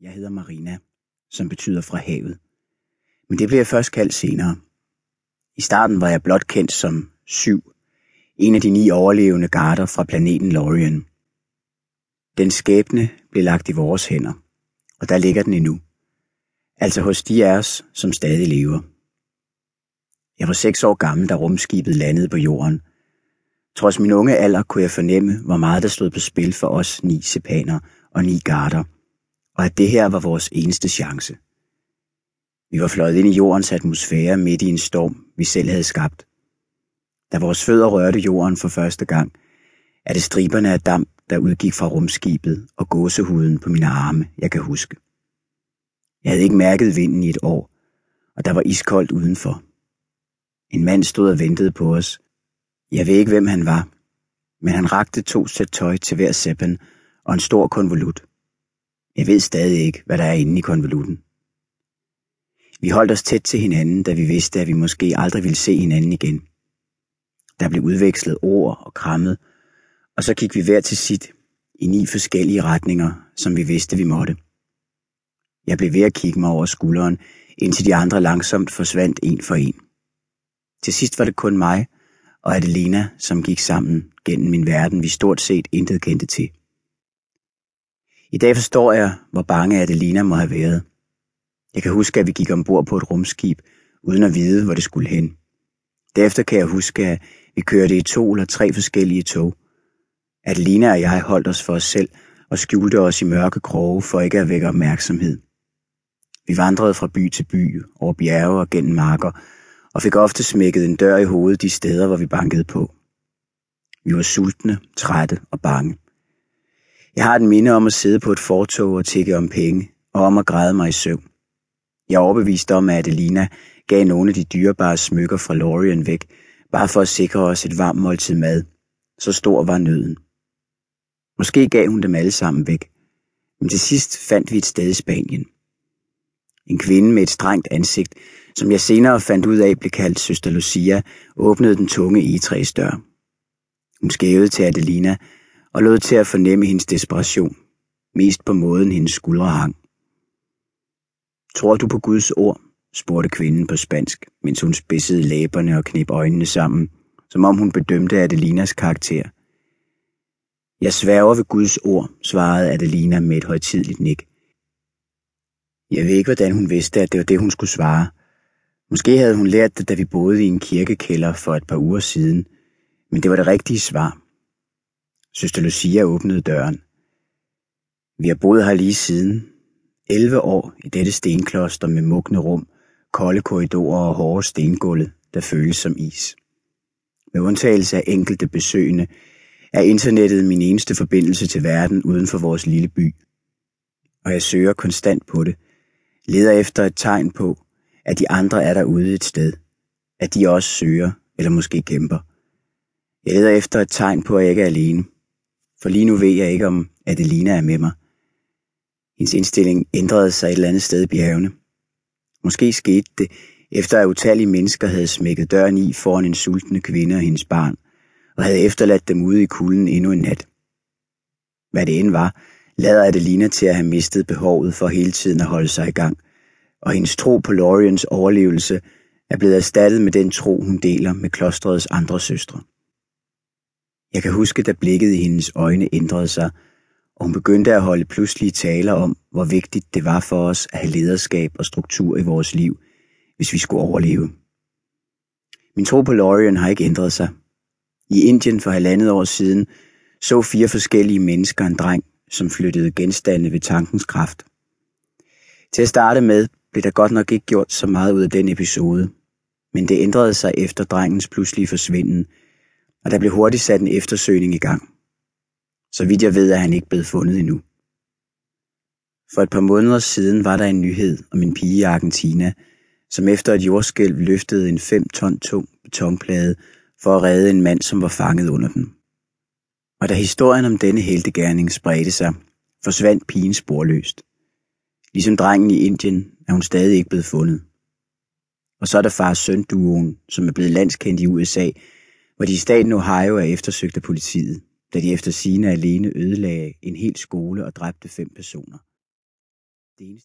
Jeg hedder Marina, som betyder fra havet. Men det blev jeg først kaldt senere. I starten var jeg blot kendt som Syv, en af de 9 overlevende garder fra planeten Lorien. Den skæbne blev lagt i vores hænder, og der ligger den endnu. Altså hos de af os, som stadig lever. Jeg var 6 år gammel, da rumskibet landede på jorden. Trods min unge alder kunne jeg fornemme, hvor meget der stod på spil for os 9 sepaner og 9 garder, og at det her var vores eneste chance. Vi var fløjet ind i jordens atmosfære midt i en storm, vi selv havde skabt. Da vores fødder rørte jorden for første gang, er det striberne af damp, der udgik fra rumskibet og gåsehuden på mine arme, jeg kan huske. Jeg havde ikke mærket vinden i et år, og der var iskoldt udenfor. En mand stod og ventede på os. Jeg ved ikke, hvem han var, men han rakte 2 sæt tøj til hver seppen og en stor konvolut. Jeg ved stadig ikke, hvad der er inde i konvolutten. Vi holdt os tæt til hinanden, da vi vidste, at vi måske aldrig ville se hinanden igen. Der blev udvekslet ord og krammet, og så gik vi hver til sit i 9 forskellige retninger, som vi vidste, vi måtte. Jeg blev ved at kigge mig over skulderen, indtil de andre langsomt forsvandt en for en. Til sidst var det kun mig og Adelina, som gik sammen gennem min verden, vi stort set intet kendte til. I dag forstår jeg, hvor bange Adelina må have været. Jeg kan huske, at vi gik ombord på et rumskib, uden at vide, hvor det skulle hen. Derefter kan jeg huske, at vi kørte i 2 eller 3 forskellige tog. Adelina og jeg holdt os for os selv og skjulte os i mørke kroge for ikke at vække opmærksomhed. Vi vandrede fra by til by, over bjerge og gennem marker, og fik ofte smækket en dør i hovedet de steder, hvor vi bankede på. Vi var sultne, trætte og bange. Jeg har et minde om at sidde på et fortov og tikke om penge, og om at græde mig i søvn. Jeg er overbevist om, at Adelina gav nogle af de dyrebare smykker fra Lorien væk, bare for at sikre os et varmt måltid mad. Så stor var nøden. Måske gav hun dem alle sammen væk, men til sidst fandt vi et sted i Spanien. En kvinde med et strengt ansigt, som jeg senere fandt ud af blev kaldt søster Lucia, åbnede den tunge egetræsdør. Hun skævede til Adelina og lod til at fornemme hendes desperation, mest på måden hendes skuldre hang. Tror du på Guds ord? Spurgte kvinden på spansk, mens hun spidsede læberne og knep øjnene sammen, som om hun bedømte Adelinas karakter. Jeg sværger ved Guds ord, svarede Adelina med et højtideligt nik. Jeg ved ikke, hvordan hun vidste, at det var det, hun skulle svare. Måske havde hun lært det, da vi boede i en kirkekælder for et par uger siden, men det var det rigtige svar. Søster Lucia åbnede døren. Vi har boet her lige siden. 11 år i dette stenkloster med mugne rum, kolde korridorer og hårde stengulvet, der føles som is. Med undtagelse af enkelte besøgende, er internettet min eneste forbindelse til verden uden for vores lille by. Og jeg søger konstant på det, leder efter et tegn på, at de andre er derude et sted, at de også søger eller måske kæmper. Jeg leder efter et tegn på, at jeg ikke er alene, for lige nu ved jeg ikke, om Adelina er med mig. Hendes indstilling ændrede sig et eller andet sted i bjergene. Måske skete det, efter at utallige mennesker havde smækket døren i foran en sultne kvinde og hendes barn, og havde efterladt dem ude i kulden endnu en nat. Hvad det end var, lader Adelina til at have mistet behovet for hele tiden at holde sig i gang, og hendes tro på Loriens overlevelse er blevet erstattet med den tro, hun deler med klostrets andre søstre. Jeg kan huske, da blikket i hendes øjne ændrede sig, og hun begyndte at holde pludselige taler om, hvor vigtigt det var for os at have lederskab og struktur i vores liv, hvis vi skulle overleve. Min tro på Lorien har ikke ændret sig. I Indien for 1,5 år siden så 4 forskellige mennesker en dreng, som flyttede genstande ved tankens kraft. Til at starte med blev der godt nok ikke gjort så meget ud af den episode, men det ændrede sig efter drengens pludselige forsvinden, og der blev hurtigt sat en eftersøgning i gang. Så vidt jeg ved, er han ikke blevet fundet endnu. For et par måneder siden var der en nyhed om en pige i Argentina, som efter et jordskælv løftede en 5 ton tung betonplade for at redde en mand, som var fanget under den. Og da historien om denne heltegerning spredte sig, forsvandt pigen sporløst. Ligesom drengen i Indien er hun stadig ikke blevet fundet. Og så er der far-søn Duon, som er blevet landskendt i USA, hvor de i staten Ohio er eftersøgt af politiet, da de efter sigende alene ødelagde en hel skole og dræbte 5 personer. Det eneste